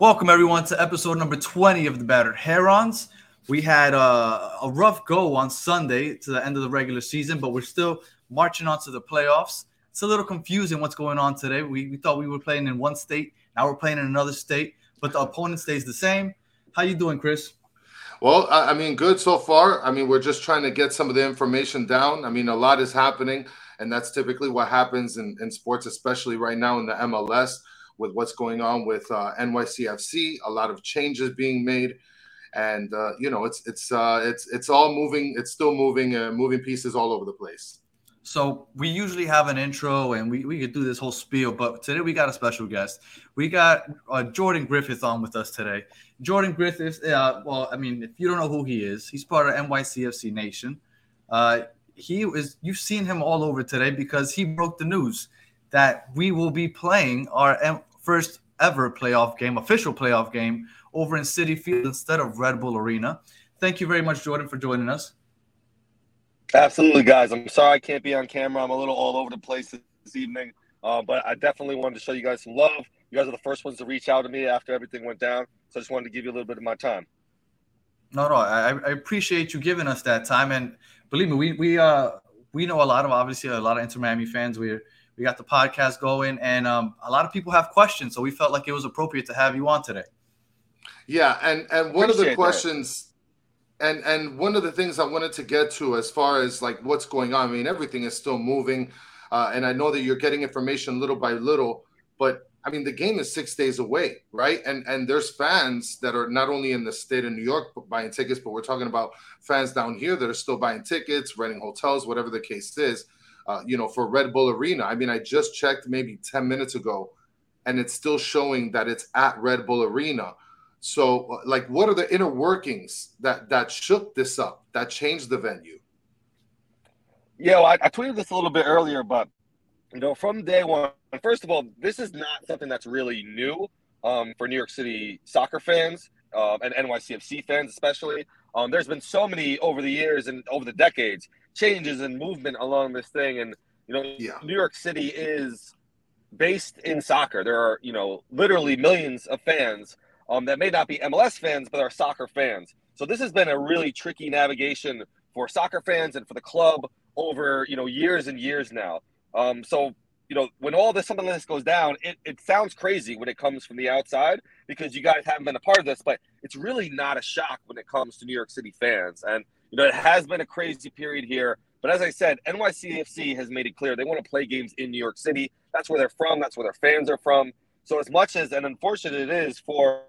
Welcome, everyone, to episode number 20 of the Battered Herons. We had a rough go on Sunday to the end of the regular season, but we're still marching on to the playoffs. It's a little confusing what's going on today. We thought we were playing in one state. Now we're playing in another state, but the opponent stays the same. How you doing, Chris? Well, I mean, good so far. I mean, we're just trying to get some of the information down. I mean, a lot is happening, and that's typically what happens in sports, especially right now in the MLS. With what's going on with NYCFC, a lot of changes being made, and you know, it's all moving. It's still moving, moving pieces all over the place. So we usually have an intro, and we could do this whole spiel, but today we got a special guest. We got Jordan Griffith on with us today. Jordan Griffith, well, I mean, if you don't know who he is, he's part of NYCFC Nation. You've seen him all over today because he broke the news that we will be playing our first ever playoff game, official playoff game, over in Citi Field instead of Red Bull Arena. Thank you very much, Jordan, for joining us. Absolutely, guys. I'm sorry I can't be on camera. I'm a little all over the place this evening, but I definitely wanted to show you guys some love. You guys are the first ones to reach out to me after everything went down, so I just wanted to give you a little bit of my time. No, I appreciate you giving us that time, and believe me, we know a lot of Inter Miami fans. We got the podcast going, and a lot of people have questions, so we felt like it was appropriate to have you on today. Yeah, and one Appreciate of the questions, that. and one of the things I wanted to get to as far as like what's going on. I mean, everything is still moving, and I know that you're getting information little by little, but I mean, the game is 6 days away, right? And there's fans that are not only in the state of New York buying tickets, but we're talking about fans down here that are still buying tickets, renting hotels, whatever the case is. You know, for Red Bull Arena. I mean, I just checked maybe 10 minutes ago, and it's still showing that it's at Red Bull Arena. So, like, what are the inner workings that shook this up, that changed the venue? Yeah, well, I tweeted this a little bit earlier, but, you know, from day one, first of all, this is not something that's really new for New York City soccer fans and NYCFC fans especially. There's been so many over the years and over the decades changes and movement along this thing. And, you know, yeah. New York City is based in soccer. There are, you know, literally millions of fans that may not be MLS fans, but are soccer fans. So this has been a really tricky navigation for soccer fans and for the club over, you know, years and years now. So, you know, when all this, something like this goes down, it sounds crazy when it comes from the outside because you guys haven't been a part of this, but it's really not a shock when it comes to New York City fans. And, you know, it has been a crazy period here. But as I said, NYCFC has made it clear they want to play games in New York City. That's where they're from. That's where their fans are from. So as much as, and unfortunate it is for,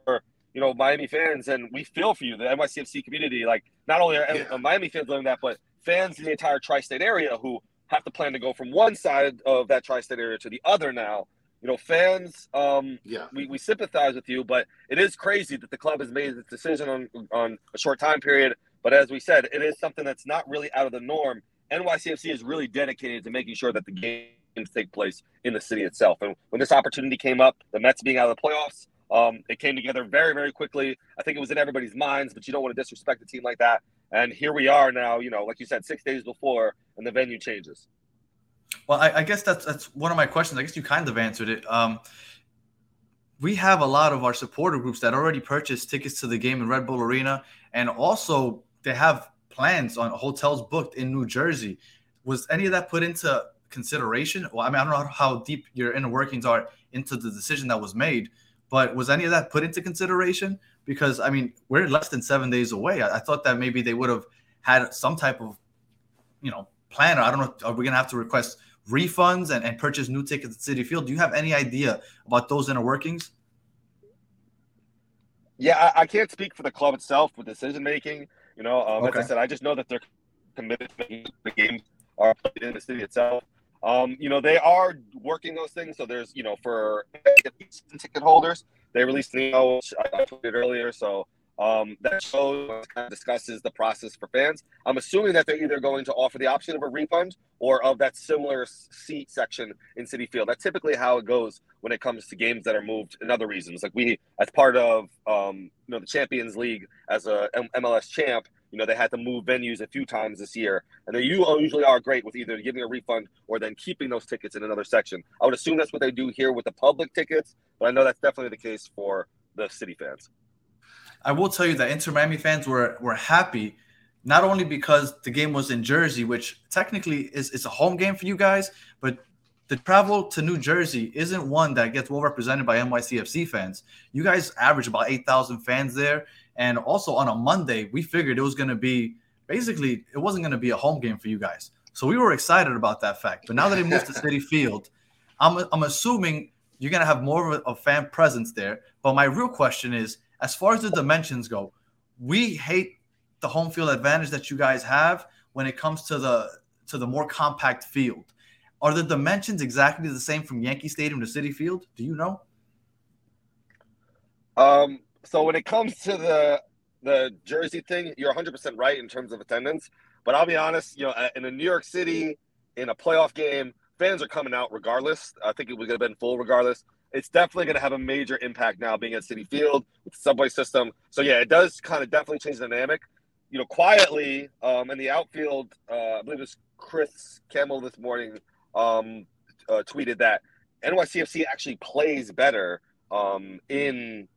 you know, Miami fans, and we feel for you, the NYCFC community, like not only are Miami fans doing that, but fans in the entire tri-state area who have to plan to go from one side of that tri-state area to the other now. You know, fans, we sympathize with you, but it is crazy that the club has made this decision on a short time period. But as we said, it is something that's not really out of the norm. NYCFC is really dedicated to making sure that the games take place in the city itself. And when this opportunity came up, the Mets being out of the playoffs, it came together very, very quickly. I think it was in everybody's minds, but you don't want to disrespect a team like that. And here we are now, you know, like you said, 6 days before, and the venue changes. Well, I guess that's one of my questions. I guess you kind of answered it. We have a lot of our supporter groups that already purchased tickets to the game in Red Bull Arena, and also they have plans on hotels booked in New Jersey. Was any of that put into consideration? Well, I mean, I don't know how deep your inner workings are into the decision that was made, but was any of that put into consideration? Because, I mean, we're less than 7 days away. I thought that maybe they would have had some type of, you know, plan. Or I don't know, are we going to have to request refunds and purchase new tickets at Citi Field? Do you have any idea about those inner workings? Yeah, I can't speak for the club itself with decision-making. You know, as I said, I just know that they're committed to making the games are played in the city itself. You know, they are working those things. So there's, you know, for ticket holders, they released the email, which I tweeted earlier. So that shows, kind of discusses the process for fans. I'm assuming that they're either going to offer the option of a refund or of that similar seat section in Citi Field. That's typically how it goes when it comes to games that are moved and other reasons. Like we, as part of, you know, the Champions League as a MLS champ, you know, they had to move venues a few times this year. And they usually are great with either giving a refund or then keeping those tickets in another section. I would assume that's what they do here with the public tickets, but I know that's definitely the case for the City fans. I will tell you that Inter Miami fans were happy, not only because the game was in Jersey, which technically is a home game for you guys, but the travel to New Jersey isn't one that gets well represented by NYCFC fans. You guys average about 8,000 fans there. And also on a Monday, we figured it was going to be basically, it wasn't going to be a home game for you guys. So we were excited about that fact. But now that it moved to Citi Field, I'm assuming you're going to have more of a fan presence there. But my real question is, as far as the dimensions go, we hate the home field advantage that you guys have when it comes to the more compact field. Are the dimensions exactly the same from Yankee Stadium to Citi Field? Do you know? So when it comes to the Jersey thing, you're 100% right in terms of attendance. But I'll be honest, you know, in a New York City, in a playoff game, fans are coming out regardless. I think it would have been full regardless. It's definitely going to have a major impact now being at Citi Field with the subway system. So, yeah, it does kind of definitely change the dynamic. You know, quietly in the outfield, I believe it was Chris Campbell this morning tweeted that NYCFC actually plays better in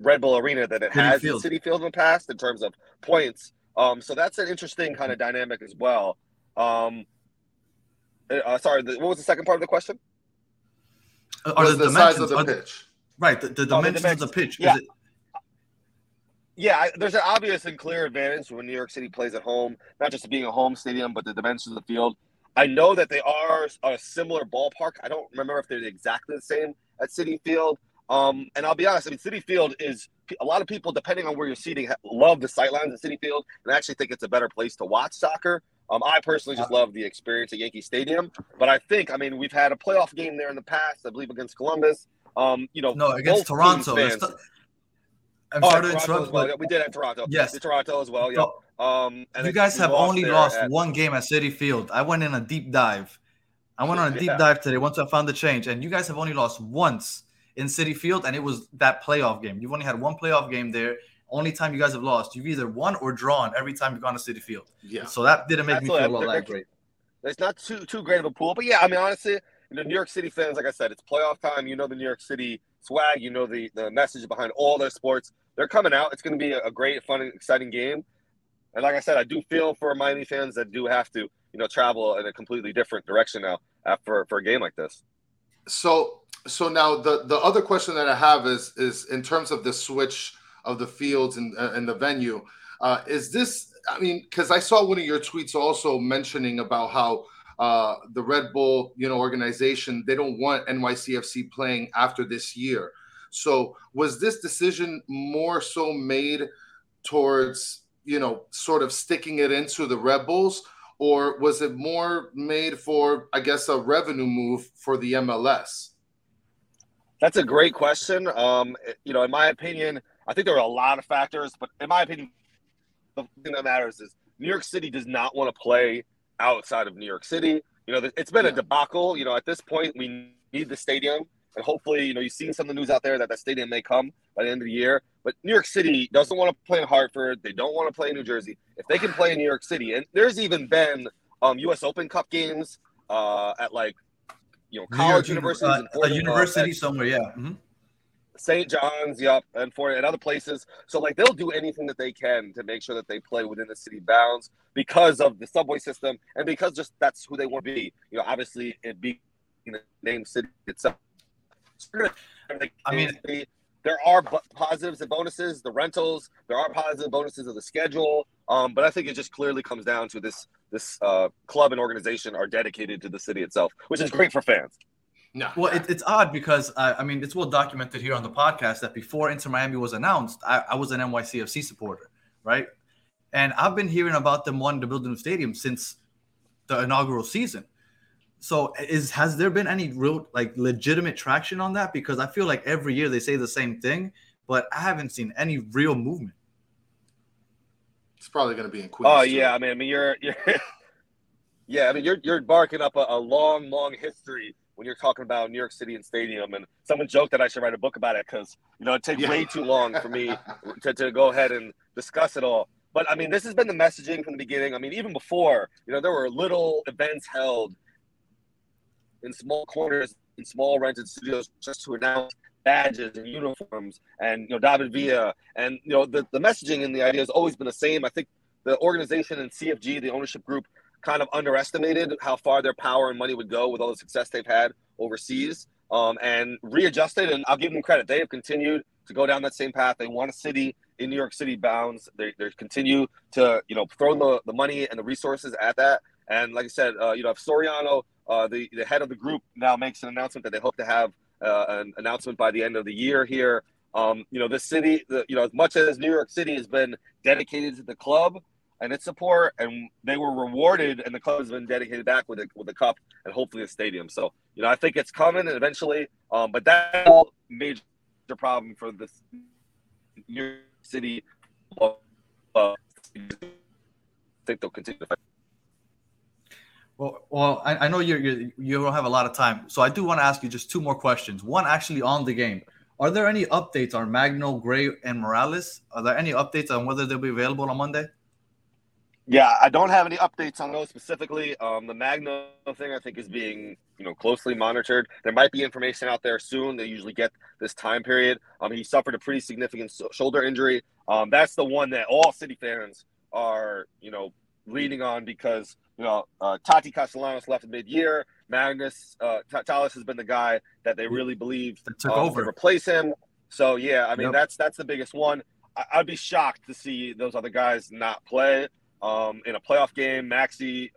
Red Bull Arena than it has in Citi Field in the past in terms of points. So that's an interesting kind of dynamic as well. What was the second part of the question? Are the size of the pitch. Right, the dimensions of the pitch. Yeah, there's an obvious and clear advantage when New York City plays at home, not just being a home stadium, but the dimensions of the field. I know that they are a similar ballpark. I don't remember if they're exactly the same at Citi Field. And I'll be honest, I mean, Citi Field is – a lot of people, depending on where you're seating, love the sightlines at Citi Field and actually think it's a better place to watch soccer. I personally just love the experience at Yankee Stadium. But I think, I mean, we've had a playoff game there in the past, I believe, against Columbus. Against Toronto. We did at Toronto. Yes. Toronto as well, yeah. So, and you guys have only lost one game at Citi Field. I went on a deep dive today once I found the change. And you guys have only lost once in Citi Field, and it was that playoff game. You've only had one playoff game there. Only time you guys have lost, you've either won or drawn every time you've gone to Citi Field. Yeah. So that didn't make me feel all that great. It's not too great of a pool. But, yeah, I mean, honestly, the New York City fans, like I said, it's playoff time. You know the New York City swag. You know the message behind all their sports. They're coming out. It's going to be a great, fun, exciting game. And like I said, I do feel for Miami fans that do have to, travel in a completely different direction now for a game like this. So now the other question that I have is in terms of the switch of the fields and the venue, is this? I mean, because I saw one of your tweets also mentioning about how the Red Bull, organization, they don't want NYCFC playing after this year. So was this decision more so made towards, sort of sticking it into the Red Bulls, or was it more made for, I guess, a revenue move for the MLS? That's a great question. In my opinion, I think there were a lot of factors, but in my opinion, the thing that matters is New York City does not want to play outside of New York City. It's been a debacle. At this point, we need the stadium. And hopefully, you've seen some of the news out there that that stadium may come by the end of the year. But New York City doesn't want to play in Hartford. They don't want to play in New Jersey. If they can play in New York City, and there's even been U.S. Open Cup games at college universities. A university somewhere, yeah. Mm-hmm. St. John's, yep, and other places. So, they'll do anything that they can to make sure that they play within the city bounds because of the subway system and because just that's who they want to be. Obviously, it being the name city itself. I mean, there are positives and bonuses, the rentals. There are positive bonuses of the schedule. But I think it just clearly comes down to this club and organization are dedicated to the city itself, which is great for fans. No. Well, it's odd because, it's well documented here on the podcast that before Inter Miami was announced, I was an NYCFC supporter, right? And I've been hearing about them wanting to build a new stadium since the inaugural season. So has there been any real, legitimate traction on that? Because I feel like every year they say the same thing, but I haven't seen any real movement. It's probably going to be in Queens. Oh, yeah. Too. You're you're barking up a long, long history when you're talking about New York City and stadium. And someone joked that I should write a book about it because, it takes way too long for me to go ahead and discuss it all. But, this has been the messaging from the beginning. Even before, there were little events held in small corners, in small rented studios just to announce badges and uniforms and, David Villa. And, the messaging and the idea has always been the same. I think the organization and CFG, the ownership group, kind of underestimated how far their power and money would go with all the success they've had overseas, and readjusted. And I'll give them credit. They have continued to go down that same path. They want a city in New York City bounds. They continue to, throw the money and the resources at that. And like I said, if Soriano, the head of the group, now makes an announcement that they hope to have an announcement by the end of the year here. This city, as much as New York City has been dedicated to the club and its support, and they were rewarded, and the club has been dedicated back with a cup and hopefully a stadium. So, I think it's coming and eventually, but that's a major problem for this New York City. I think they'll continue to fight. Well, I know you don't have a lot of time, so I do want to ask you just two more questions. One, actually on the game, are there any updates on Magno, Gray, and Moralez? Are there any updates on whether they'll be available on Monday? Yeah, I don't have any updates on those specifically. The Magno thing, I think, is being closely monitored. There might be information out there soon. They usually get this time period. He suffered a pretty significant shoulder injury. That's the one that all City fans are leaning on because. Tati Castellanos left mid-year. Magnus Talis has been the guy that they really believe took over to replace him. So yeah, I mean that's the biggest one. I'd be shocked to see those other guys not play in a playoff game. Maxi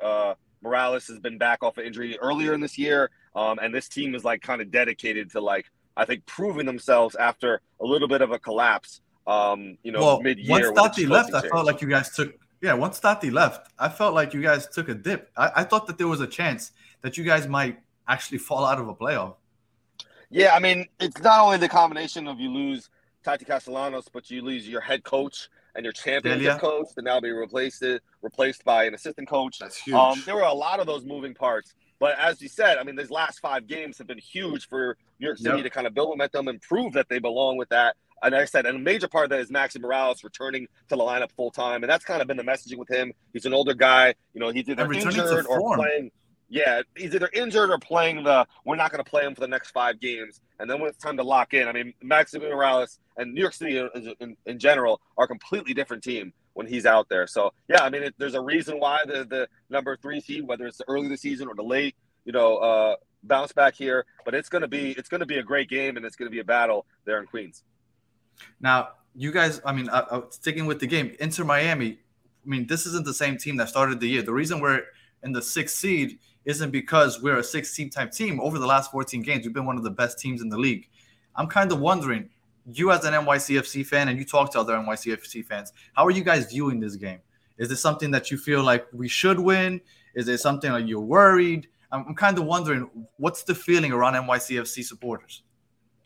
Moralez has been back off of injury earlier in this year, and this team is kind of dedicated to I think proving themselves after a little bit of a collapse. Mid-year. Once Tati left, I felt like you guys took. Yeah, once Tati left, I felt like you guys took a dip. I thought that there was a chance that you guys might actually fall out of a playoff. Yeah, I mean, it's not only the combination of you lose Tati Castellanos, but you lose your head coach and your championship coach to now be replaced by an assistant coach. That's huge. There were a lot of those moving parts. But as you said, I mean, these last 5 games have been huge for New York City to kind of build momentum and prove that they belong with that. And like I said, and a major part of that is Maxi Moralez returning to the lineup full time, and that's kind of been the messaging with him. He's an older guy, he's either injured or playing. Yeah, he's either injured or playing we're not going to play him for the next 5 games, and then when it's time to lock in, I mean, Maxi Moralez and New York City in general are a completely different team when he's out there. So yeah, I mean, there's a reason why the number 3 seed, whether it's the early of the season or the late, bounce back here, but it's going to be a great game, and it's going to be a battle there in Queens. Now, you guys, I mean, sticking with the game, Inter Miami, I mean, this isn't the same team that started the year. The reason we're in the 6th seed isn't because we're a 6-team type team. Over the last 14 games, we've been one of the best teams in the league. I'm kind of wondering, you as an NYCFC fan, and you talk to other NYCFC fans, how are you guys viewing this game? Is this something that you feel like we should win? Is it something that you're worried? I'm kind of wondering, what's the feeling around NYCFC supporters?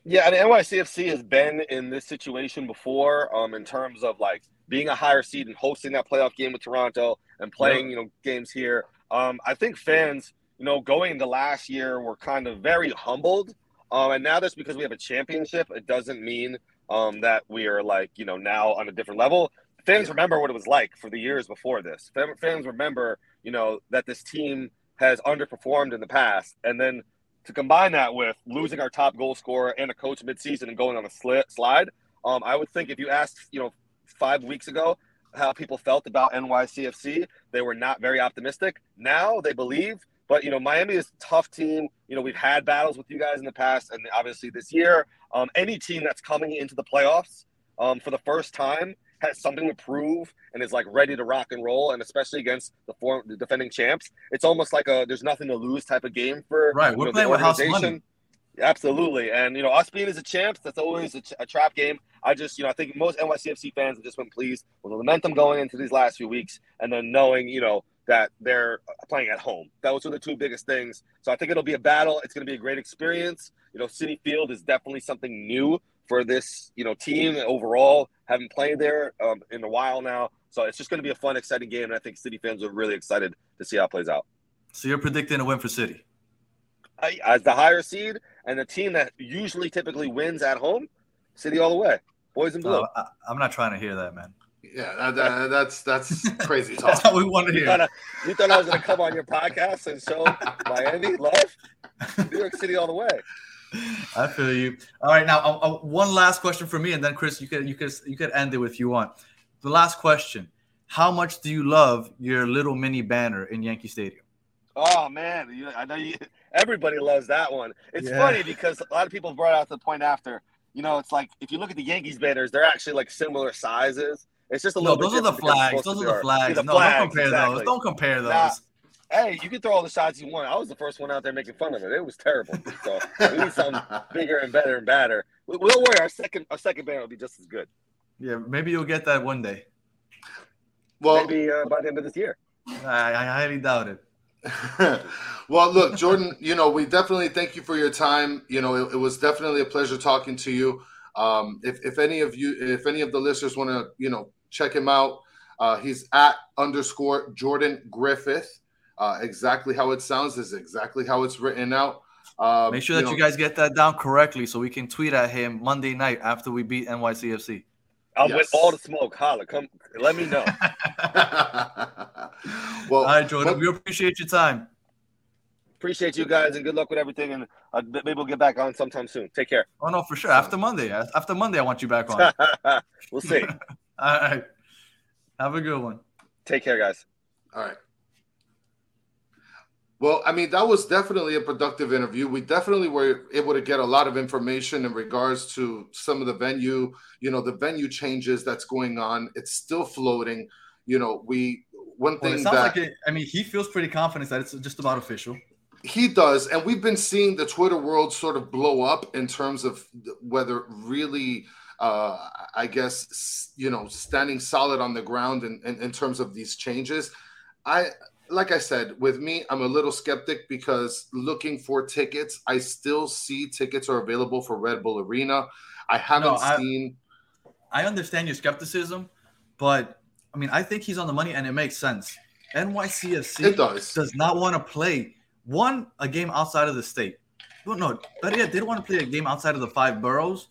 Yeah, I mean, NYCFC has been in this situation before in terms of, being a higher seed and hosting that playoff game with Toronto and playing, games here. I think fans, going into last year were kind of very humbled. And now that's because we have a championship. It doesn't mean that we are, now on a different level. Fans remember what it was like for the years before this. Fans remember, that this team has underperformed in the past. And then to combine that with losing our top goal scorer and a coach midseason and going on a slide, I would think if you asked, 5 weeks ago how people felt about NYCFC, they were not very optimistic. Now they believe, but, Miami is a tough team. We've had battles with you guys in the past and obviously this year. Any team that's coming into the playoffs for the first time has something to prove and is ready to rock and roll, and especially against the defending champs. It's almost like a there's nothing to lose type of game for right. We're playing with house money. Absolutely. And, us being as a champs, that's always a trap game. I just, I think most NYCFC fans have just been pleased with the momentum going into these last few weeks and then knowing, that they're playing at home. Those are the two biggest things. So I think it'll be a battle. It's going to be a great experience. Citi Field is definitely something new for this, team overall. Haven't played there in a while now. So it's just going to be a fun, exciting game. And I think City fans are really excited to see how it plays out. So you're predicting a win for City? As the higher seed and the team that usually typically wins at home, City all the way. Boys in blue. I'm not trying to hear that, man. Yeah, that's crazy talk. That's what we want to hear. You thought I was going to come on your podcast and show Miami love? New York City all the way. I feel you. All right, now one last question for me, and then Chris, you could end it if you want. The last question: how much do you love your little mini banner in Yankee Stadium? Oh man, I know everybody loves that one. It's funny because a lot of people brought out the point after. You know, it's like if you look at the Yankees banners, they're actually like similar sizes. It's just a little. Those are the flags. Those are the flags. No, don't compare those. Don't compare those. Nah. Hey, you can throw all the shots you want. I was the first one out there making fun of it. It was terrible. So we need something bigger and better and badder. We'll worry. Our second banner will be just as good. Yeah, maybe you'll get that one day. Well, maybe by the end of this year. I highly doubt it. Well, look, Jordan, we definitely thank you for your time. It was definitely a pleasure talking to you. If any of the listeners want to, check him out, he's at _ Jordan Griffith. Exactly how it sounds is exactly how it's written out. Make sure that you guys get that down correctly so we can tweet at him Monday night after we beat NYCFC. With all the smoke, holla. Come, let me know. Well, all right, Jordan, we appreciate your time. Appreciate you guys, and good luck with everything. And maybe we'll get back on sometime soon. Take care. Oh, no, for sure. After Monday, I want you back on. We'll see. All right. Have a good one. Take care, guys. All right. Well, that was definitely a productive interview. We definitely were able to get a lot of information in regards to some of the venue, the venue changes that's going on. It's still floating. He feels pretty confident that it's just about official. He does. And we've been seeing the Twitter world sort of blow up in terms of whether really, standing solid on the ground in terms of these changes. Like I said, with me, I'm a little skeptic because looking for tickets, I still see tickets are available for Red Bull Arena. I haven't seen. I understand your skepticism, but I think he's on the money and it makes sense. NYCFC does not want to play a game outside of the state. No, but yeah, they don't want to play a game outside of the 5 boroughs.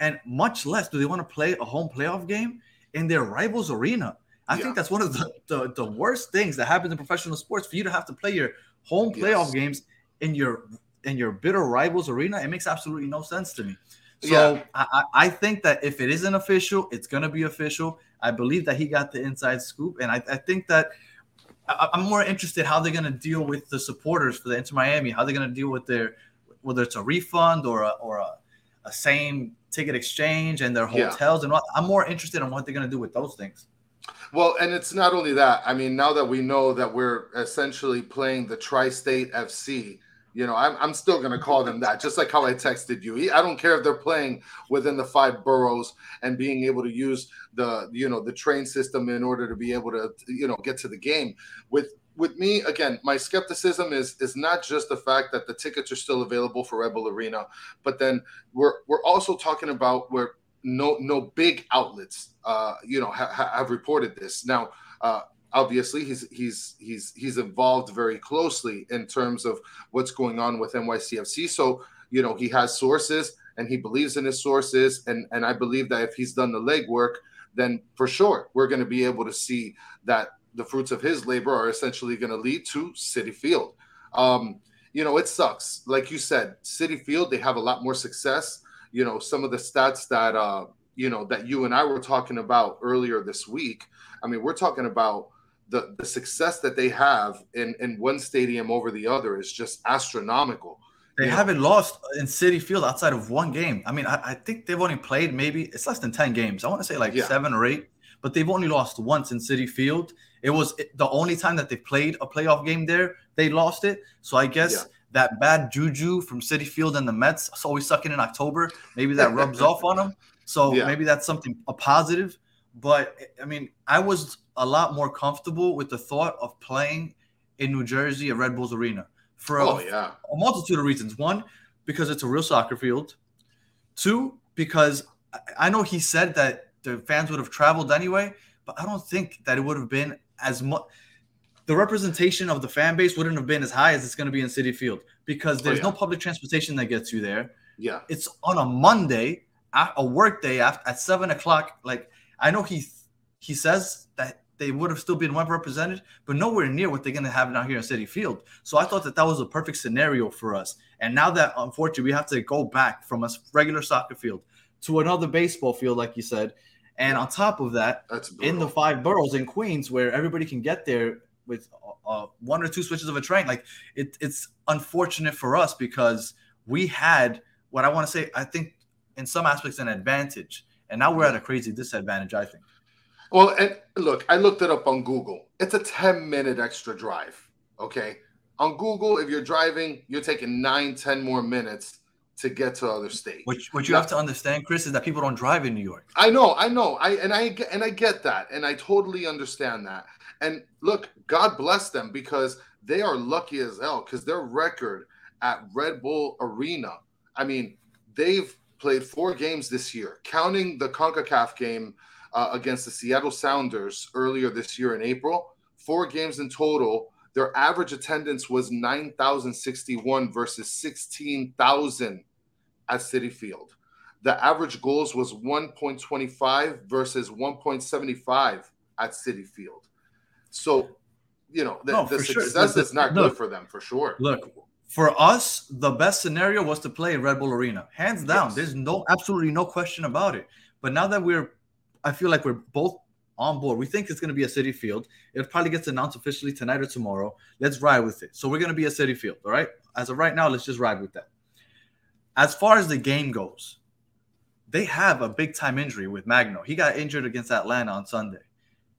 And much less do they want to play a home playoff game in their rivals' arena. I think that's one of the worst things that happens in professional sports, for you to have to play your home playoff games in your bitter rivals' arena. It makes absolutely no sense to me. So I think that if it isn't official, it's going to be official. I believe that he got the inside scoop. And I think that I'm more interested how they're going to deal with the supporters for the Inter Miami, how they're going to deal with whether it's a refund or a same ticket exchange and their hotels. And all. I'm more interested in what they're going to do with those things. Well, and it's not only that. Now that we know that we're essentially playing the tri-state FC, I'm still going to call them that, just like how I texted you. I don't care if they're playing within the 5 boroughs and being able to use the train system in order to be able to, get to the game. With me, again, my skepticism is not just the fact that the tickets are still available for Red Bull Arena, but then we're also talking about where – No big outlets, have reported this. Now, obviously, he's involved very closely in terms of what's going on with NYCFC. So, he has sources and he believes in his sources. And I believe that if he's done the legwork, then for sure we're going to be able to see that the fruits of his labor are essentially going to lead to Citi Field. It sucks. Like you said, Citi Field, they have a lot more success. Some of the stats that, that you and I were talking about earlier this week. We're talking about the success that they have in one stadium over the other is just astronomical. They haven't lost in Citi Field outside of one game. I think they've only played maybe it's less than 10 games. I want to say 7 or 8, but they've only lost once in Citi Field. It was the only time that they played a playoff game there. They lost it. So I guess that bad juju from Citi Field and the Mets always sucking in October. Maybe that rubs off on them. So maybe that's a positive. But, I was a lot more comfortable with the thought of playing in New Jersey at Red Bull's Arena for a multitude of reasons. One, because it's a real soccer field. Two, because I know he said that the fans would have traveled anyway, but I don't think that it would have been as much. The representation of the fan base wouldn't have been as high as it's going to be in Citi Field because there's no public transportation that gets you there. Yeah. It's on a Monday, a work day at 7:00. Like, I know he says that they would have still been well represented, but nowhere near what they're going to have now here in Citi Field. So I thought that was a perfect scenario for us. And now that, unfortunately, we have to go back from a regular soccer field to another baseball field, like you said. And on top of that, in the 5 boroughs in Queens, where everybody can get there with one or two switches of a train, like it's unfortunate for us because we had what I want to say, I think in some aspects, an advantage. And now we're at a crazy disadvantage, I think. Well, and look, I looked it up on Google. It's a 10-minute extra drive, okay? On Google, if you're driving, you're taking 9-10 more minutes to get to other states. What you have to understand, Chris, is that people don't drive in New York. I know. I get that, and I totally understand that. And look, God bless them because they are lucky as hell because their record at Red Bull Arena, I mean, they've played 4 games this year, counting the CONCACAF game against the Seattle Sounders earlier this year in April. 4 games in total. Their average attendance was 9,061 versus 16,000 at Citi Field. The average goals was 1.25 versus 1.75 at Citi Field. So, you know, the success is not good for them, for sure. Look, for us, the best scenario was to play Red Bull Arena. Hands down, there's absolutely no question about it. But now that I feel like we're both on board. We think it's going to be a Citi Field. It probably gets announced officially tonight or tomorrow. Let's ride with it. So we're going to be a Citi Field, all right? As of right now, let's just ride with that. As far as the game goes, they have a big-time injury with Magno. He got injured against Atlanta on Sunday.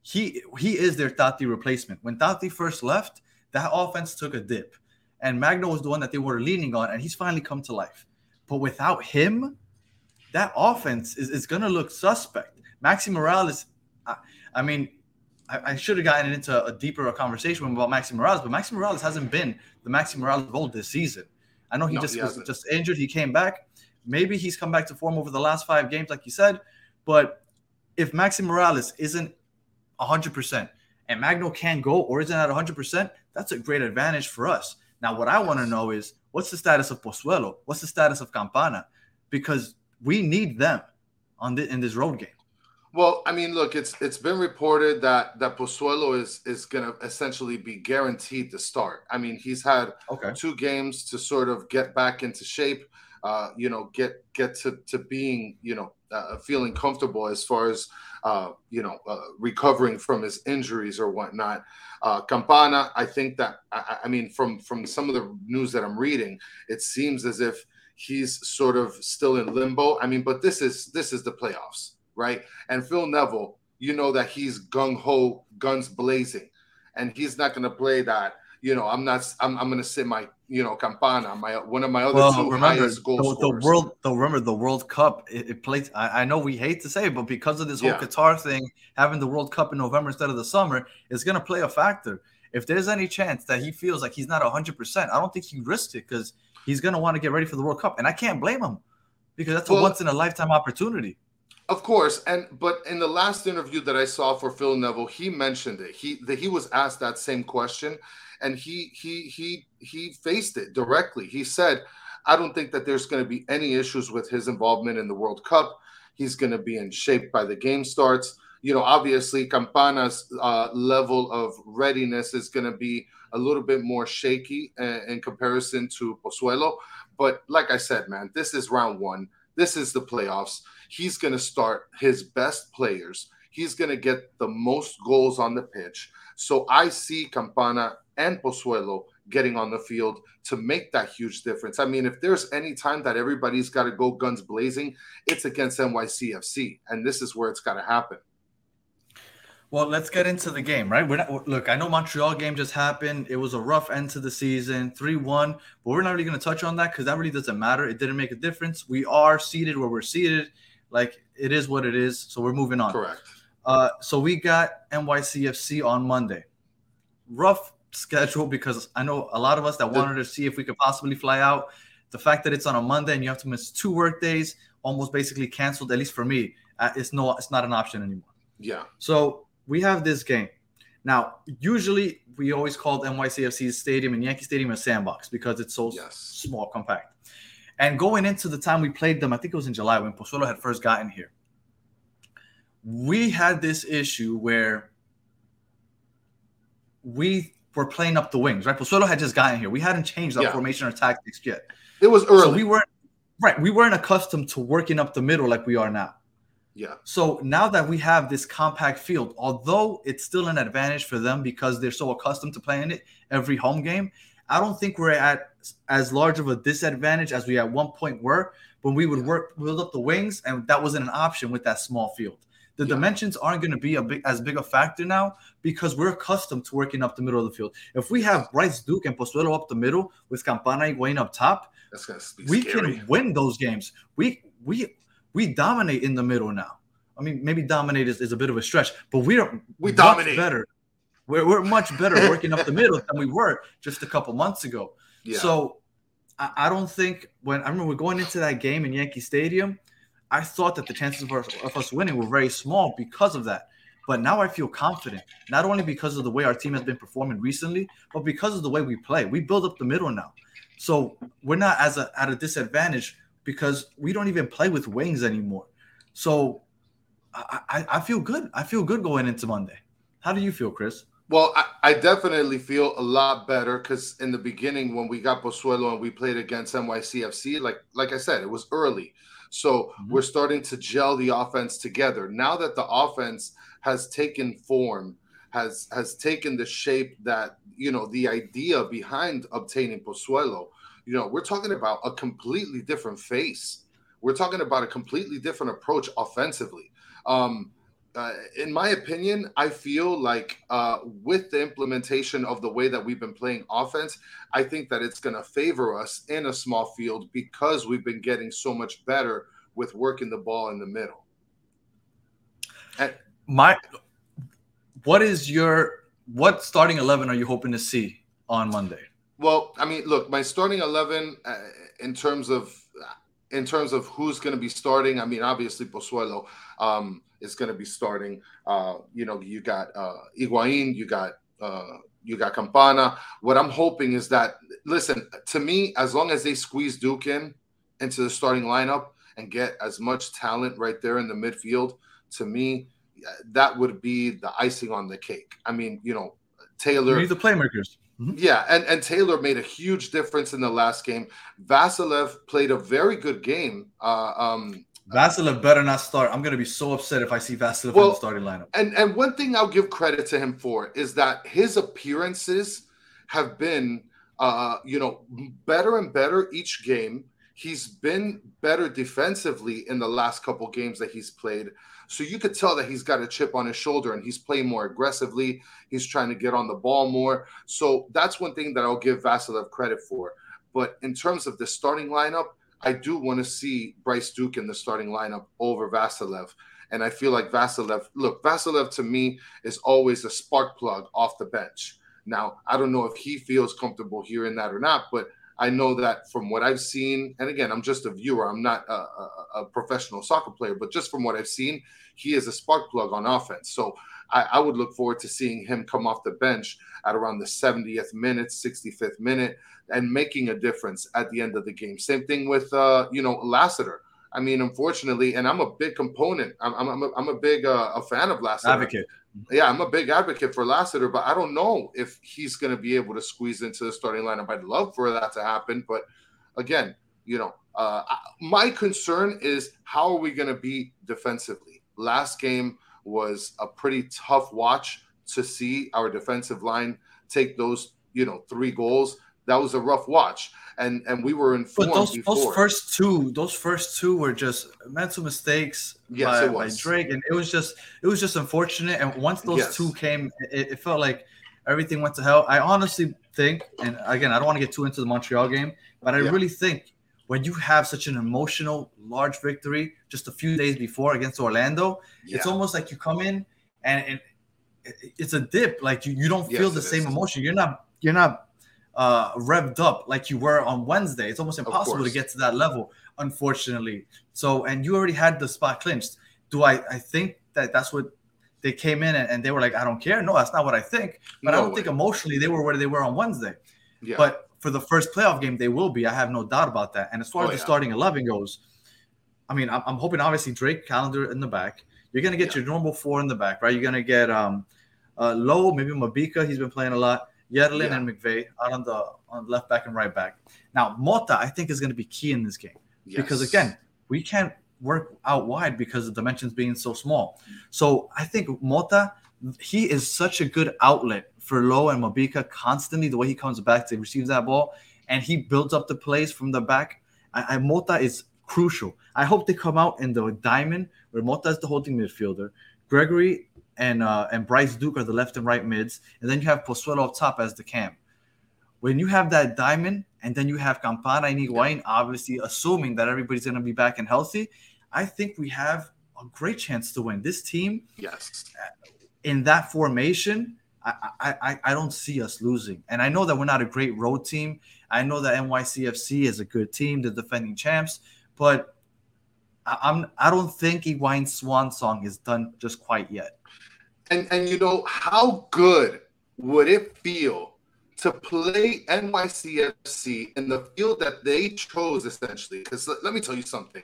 He is their Tati replacement. When Tati first left, that offense took a dip. And Magno was the one that they were leaning on, and he's finally come to life. But without him, that offense is going to look suspect. Maxi Moralez, I mean, I should have gotten into a deeper conversation about Maxi Moralez, but Maxi Moralez hasn't been the Maxi Moralez of old this season. I know he was just injured. He came back. Maybe he's come back to form over the last 5 games, like you said. But if Maxi Moralez isn't 100% and Magno can't go or isn't at 100%, that's a great advantage for us. Now, what I want to know is what's the status of Pozuelo? What's the status of Campana? Because we need them in this road game. Well, I mean, look, it's been reported that Pozuelo is going to essentially be guaranteed to start. I mean, he's had 2 games to sort of get back into shape, get to being, feeling comfortable as far as, recovering from his injuries or whatnot. Campana, I think that, I mean, from some of the news that I'm reading, it seems as if he's sort of still in limbo. I mean, but this is the playoffs. Right. And Phil Neville, you know that he's gung ho, guns blazing, and he's not going to play that. You know, I'm going to sit my, Campana, one of my other highest goal scorers. Remember the World Cup. It plays. I know we hate to say it, but because of this whole Qatar thing, having the World Cup in November instead of the summer is going to play a factor. If there's any chance that he feels like he's not 100%, I don't think he risked it because he's going to want to get ready for the World Cup, and I can't blame him because that's a once in a lifetime opportunity. Of course, but in the last interview that I saw for Phil Neville, he mentioned it. He was asked that same question, and he faced it directly. He said, "I don't think that there's going to be any issues with his involvement in the World Cup. He's going to be in shape by the game starts." You know, obviously Campana's level of readiness is going to be a little bit more shaky in comparison to Pozuelo. But like I said, man, this is round one. This is the playoffs. He's going to start his best players. He's going to get the most goals on the pitch. So I see Campana and Pozuelo getting on the field to make that huge difference. I mean, if there's any time that everybody's got to go guns blazing, it's against NYCFC, and this is where it's got to happen. Well, let's get into the game, right? Look, I know Montreal game just happened. It was a rough end to the season, 3-1, but we're not really going to touch on that because that really doesn't matter. It didn't make a difference. We are seated where we're seated. Like, it is what it is, so we're moving on. Correct. So we got NYCFC on Monday. Rough schedule because I know a lot of us that wanted to see if we could possibly fly out. The fact that it's on a Monday and you have to miss 2 work days almost basically canceled, at least for me. It's not an option anymore. Yeah. So we have this game. Now, usually we always called NYCFC's stadium and Yankee Stadium a sandbox because it's so small, compact. And going into the time we played them, I think it was in July when Pozuelo had first gotten here, we had this issue where we were playing up the wings, right? Pozuelo had just gotten here. We hadn't changed our formation or tactics yet. It was early. So we weren't accustomed to working up the middle like we are now. Yeah. So now that we have this compact field, although it's still an advantage for them because they're so accustomed to playing it every home game, I don't think we're at as large of a disadvantage as we at one point were when we would build up the wings, and that wasn't an option with that small field. The dimensions aren't going to be as big a factor now because we're accustomed to working up the middle of the field. If we have Bryce Duke and Pozuelo up the middle with Campana and Higuain up top, that's going to be scary. Can win those games. We dominate in the middle now. I mean, maybe dominate is a bit of a stretch, but we dominate better. We're much better working up the middle than we were just a couple months ago. Yeah. So I don't think I remember going into that game in Yankee Stadium, I thought that the chances of us winning were very small because of that. But now I feel confident, not only because of the way our team has been performing recently, but because of the way we play. We build up the middle now. So we're not at a disadvantage because we don't even play with wings anymore. So I feel good. I feel good going into Monday. How do you feel, Chris? Well, I definitely feel a lot better because in the beginning when we got Pozuelo and we played against NYCFC, like I said, it was early. So we're starting to gel the offense together. Now that the offense has taken form, has taken the shape that, you know, the idea behind obtaining Pozuelo, you know, we're talking about a completely different face. We're talking about a completely different approach offensively. In my opinion, I feel like with the implementation of the way that we've been playing offense, I think that it's going to favor us in a small field because we've been getting so much better with working the ball in the middle. What starting 11 are you hoping to see on Monday? Well, I mean, look, my starting 11 in terms of who's going to be starting, I mean, obviously Pozuelo is going to be starting. You know, you got Higuain, you got Campana. What I'm hoping is that, listen, to me, as long as they squeeze Duke into the starting lineup and get as much talent right there in the midfield, to me, that would be the icing on the cake. I mean, you know, Taylor. You need the playmakers. Mm-hmm. Yeah, and Taylor made a huge difference in the last game. Vasilev played a very good game. Vasilev better not start. I'm going to be so upset if I see Vasilev in the starting lineup. And one thing I'll give credit to him for is that his appearances have been, better and better each game. He's been better defensively in the last couple games that he's played. So you could tell that he's got a chip on his shoulder and he's playing more aggressively. He's trying to get on the ball more. So that's one thing that I'll give Vasilev credit for. But in terms of the starting lineup, I do want to see Bryce Duke in the starting lineup over Vasilev. And I feel like Vasilev to me is always a spark plug off the bench. Now, I don't know if he feels comfortable hearing that or not, but I know that from what I've seen, and again, I'm just a viewer, I'm not a professional soccer player, but just from what I've seen, he is a spark plug on offense. So I would look forward to seeing him come off the bench at around the 70th minute, 65th minute, and making a difference at the end of the game. Same thing with, Lassiter. I mean, unfortunately, and I'm a big component. I'm a big fan of Lassiter. Advocate. Yeah, I'm a big advocate for Lassiter, but I don't know if he's going to be able to squeeze into the starting lineup. I'd love for that to happen, but again, my concern is how are we going to be defensively? Last game was a pretty tough watch to see our defensive line take those, 3 goals. That was a rough watch, and we were informed. But those first two were just mental mistakes by Drake, and it was just unfortunate. And once those two came, it felt like everything went to hell. I honestly think, and again, I don't want to get too into the Montreal game, but I really think when you have such an emotional, large victory just a few days before against Orlando, it's almost like you come in and it's a dip. Like you don't feel the same emotion. You're not. Revved up like you were on Wednesday. It's almost impossible to get to that level, unfortunately. So, and you already had the spot clinched. Do I think that's what they came in and they were like, I don't care? No, that's not what I think. But I don't think emotionally they were where they were on Wednesday. Yeah. But for the first playoff game, they will be. I have no doubt about that. And as far as the starting 11 goes, I mean, I'm hoping obviously Drake Callender in the back. You're going to get your normal 4 in the back, right? You're going to get Low, maybe Mabika. He's been playing a lot. Yerlin and McVay out on the left back and right back. Now, Mota, I think, is going to be key in this game because, again, we can't work out wide because the dimensions being so small. So I think Mota, he is such a good outlet for Lowe and Mabika constantly, the way he comes back to receive that ball, and he builds up the plays from the back. Mota is crucial. I hope they come out in the diamond where Mota is the holding midfielder. Gregory and Bryce Duke are the left and right mids. And then you have Pozuelo up top as the cam. When you have that diamond and then you have Campana and Higuain, obviously assuming that everybody's going to be back and healthy, I think we have a great chance to win. This team, in that formation, I don't see us losing. And I know that we're not a great road team. I know that NYCFC is a good team, the defending champs. But I don't think Higuain's swan song is done just quite yet. And you know, how good would it feel to play NYCFC in the field that they chose, essentially? Because let me tell you something.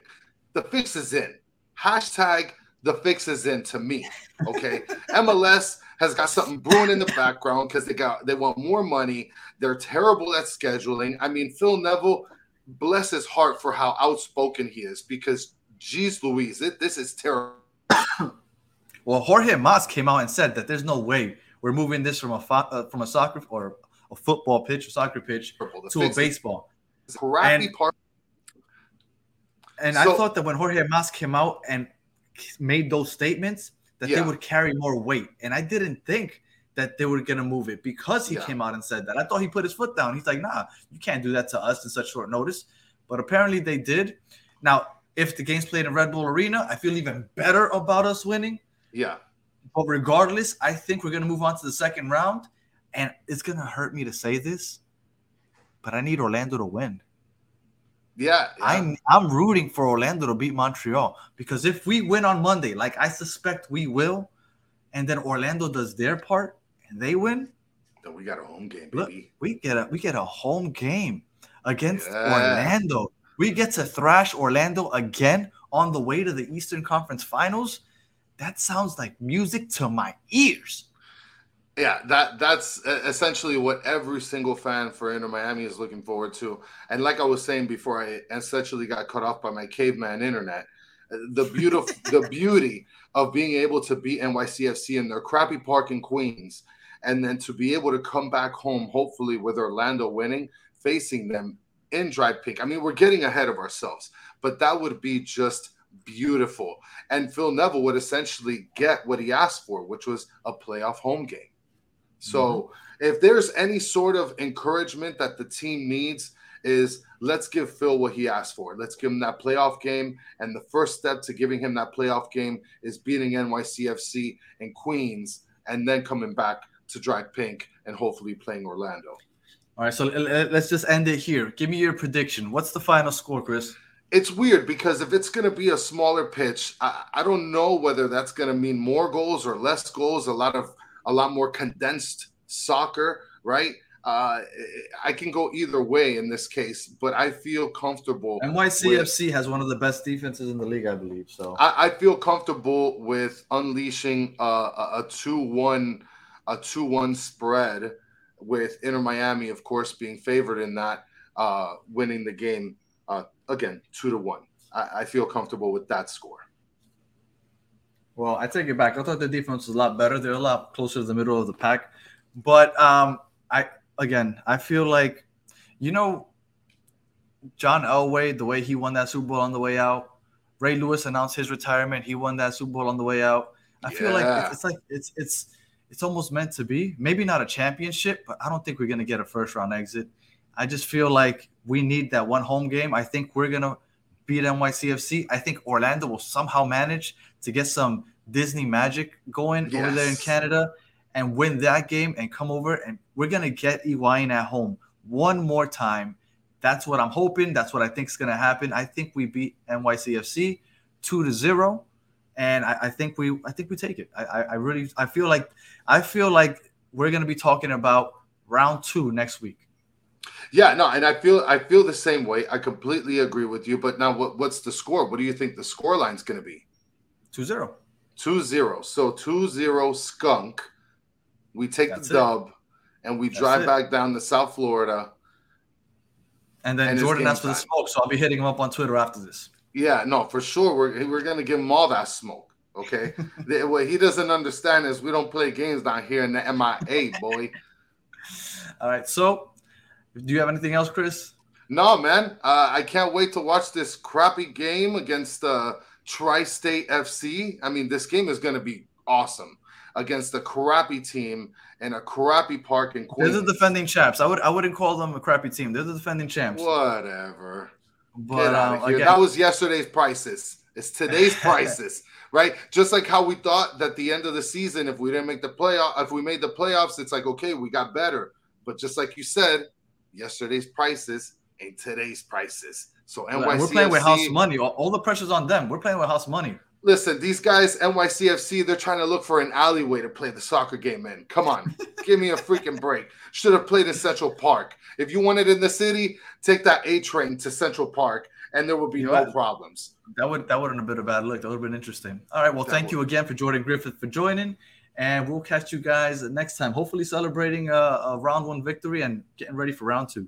The fix is in. # the fix is in to me, okay? MLS has got something brewing in the background because they want more money. They're terrible at scheduling. I mean, Phil Neville, bless his heart for how outspoken he is, because, geez Louise, this is terrible. Well, Jorge Mas came out and said that there's no way we're moving this from a soccer or a football pitch, to a baseball. Crappy part. And so, I thought that when Jorge Mas came out and made those statements, that they would carry more weight. And I didn't think that they were going to move it because he came out and said that. I thought he put his foot down. He's like, nah, you can't do that to us in such short notice. But apparently they did. Now, if the game's played in Red Bull Arena, I feel even better about us winning. Yeah. But regardless, I think we're going to move on to the second round. And it's going to hurt me to say this, but I need Orlando to win. Yeah. I'm rooting for Orlando to beat Montreal, because if we win on Monday, like I suspect we will, and then Orlando does their part, they win. Then we got a home game, baby. Look, we get a home game against Orlando. We get to thrash Orlando again on the way to the Eastern Conference Finals. That sounds like music to my ears. Yeah, that's essentially what every single fan for Inter Miami is looking forward to. And like I was saying before, I essentially got cut off by my caveman internet. The beauty of being able to beat NYCFC in their crappy park in Queens, and then to be able to come back home, hopefully with Orlando winning, facing them in dry pink. I mean, we're getting ahead of ourselves, but that would be just beautiful. And Phil Neville would essentially get what he asked for, which was a playoff home game. So if there's any sort of encouragement that the team needs, is let's give Phil what he asked for. Let's give him that playoff game. And the first step to giving him that playoff game is beating NYCFC in Queens and then coming back to dry pink and hopefully playing Orlando. All right, so let's just end it here. Give me your prediction. What's the final score, Chris? It's weird because if it's going to be a smaller pitch, I don't know whether that's going to mean more goals or less goals, a lot more condensed soccer, right? I can go either way in this case, but I feel comfortable. NYCFC has one of the best defenses in the league, I believe. So I feel comfortable with unleashing a 2-1 spread, with Inter Miami, of course, being favored in that, winning the game again 2-1. I feel comfortable with that score. Well, I take it back. I thought the defense was a lot better. They're a lot closer to the middle of the pack, but I feel like, you know, John Elway, the way he won that Super Bowl on the way out. Ray Lewis announced his retirement. He won that Super Bowl on the way out. I feel like it's almost meant to be. Maybe not a championship, but I don't think we're going to get a first-round exit. I just feel like we need that one home game. I think we're going to beat NYCFC. I think Orlando will somehow manage to get some Disney magic going over there in Canada and win that game and come over, and we're going to get Higuain at home one more time. That's what I'm hoping. That's what I think is going to happen. I think we beat NYCFC 2-0, and I think we take it. I feel like we're going to be talking about round 2 next week. Yeah, no, and I feel the same way. I completely agree with you. But now what's the score? What do you think the score line's going to be? 2-0. 2-0. So 2-0 skunk. We take the dub, and we drive back down to South Florida. And then Jordan asked for the smoke, so I'll be hitting him up on Twitter after this. Yeah, no, for sure. We're going to give him all that smoke, okay? What he doesn't understand is we don't play games down here in the MIA, boy. All right, so do you have anything else, Chris? No, man. I can't wait to watch this crappy game against the tri-state FC. I mean, this game is going to be awesome against a crappy team and a crappy park in Queens. They're the defending champs. I wouldn't call them a crappy team. They're the defending champs. Whatever. But again, that was yesterday's prices. It's today's prices, right? Just like how we thought that the end of the season, if we didn't make the playoff, if we made the playoffs, it's like, okay, we got better. But just like you said, yesterday's prices ain't today's prices. So NYCFC, we're playing with house money. All the pressure's on them. We're playing with house money. Listen, these guys, NYCFC, they're trying to look for an alleyway to play the soccer game in. Come on. Give me a freaking break. Should have played in Central Park. If you want it in the city, take that A train to Central Park, and there will be no problems. That wouldn't have been a bad look. That would have been interesting. All right, well, thank you again for Jordan Griffith for joining, and we'll catch you guys next time, hopefully celebrating a round 1 victory and getting ready for round 2.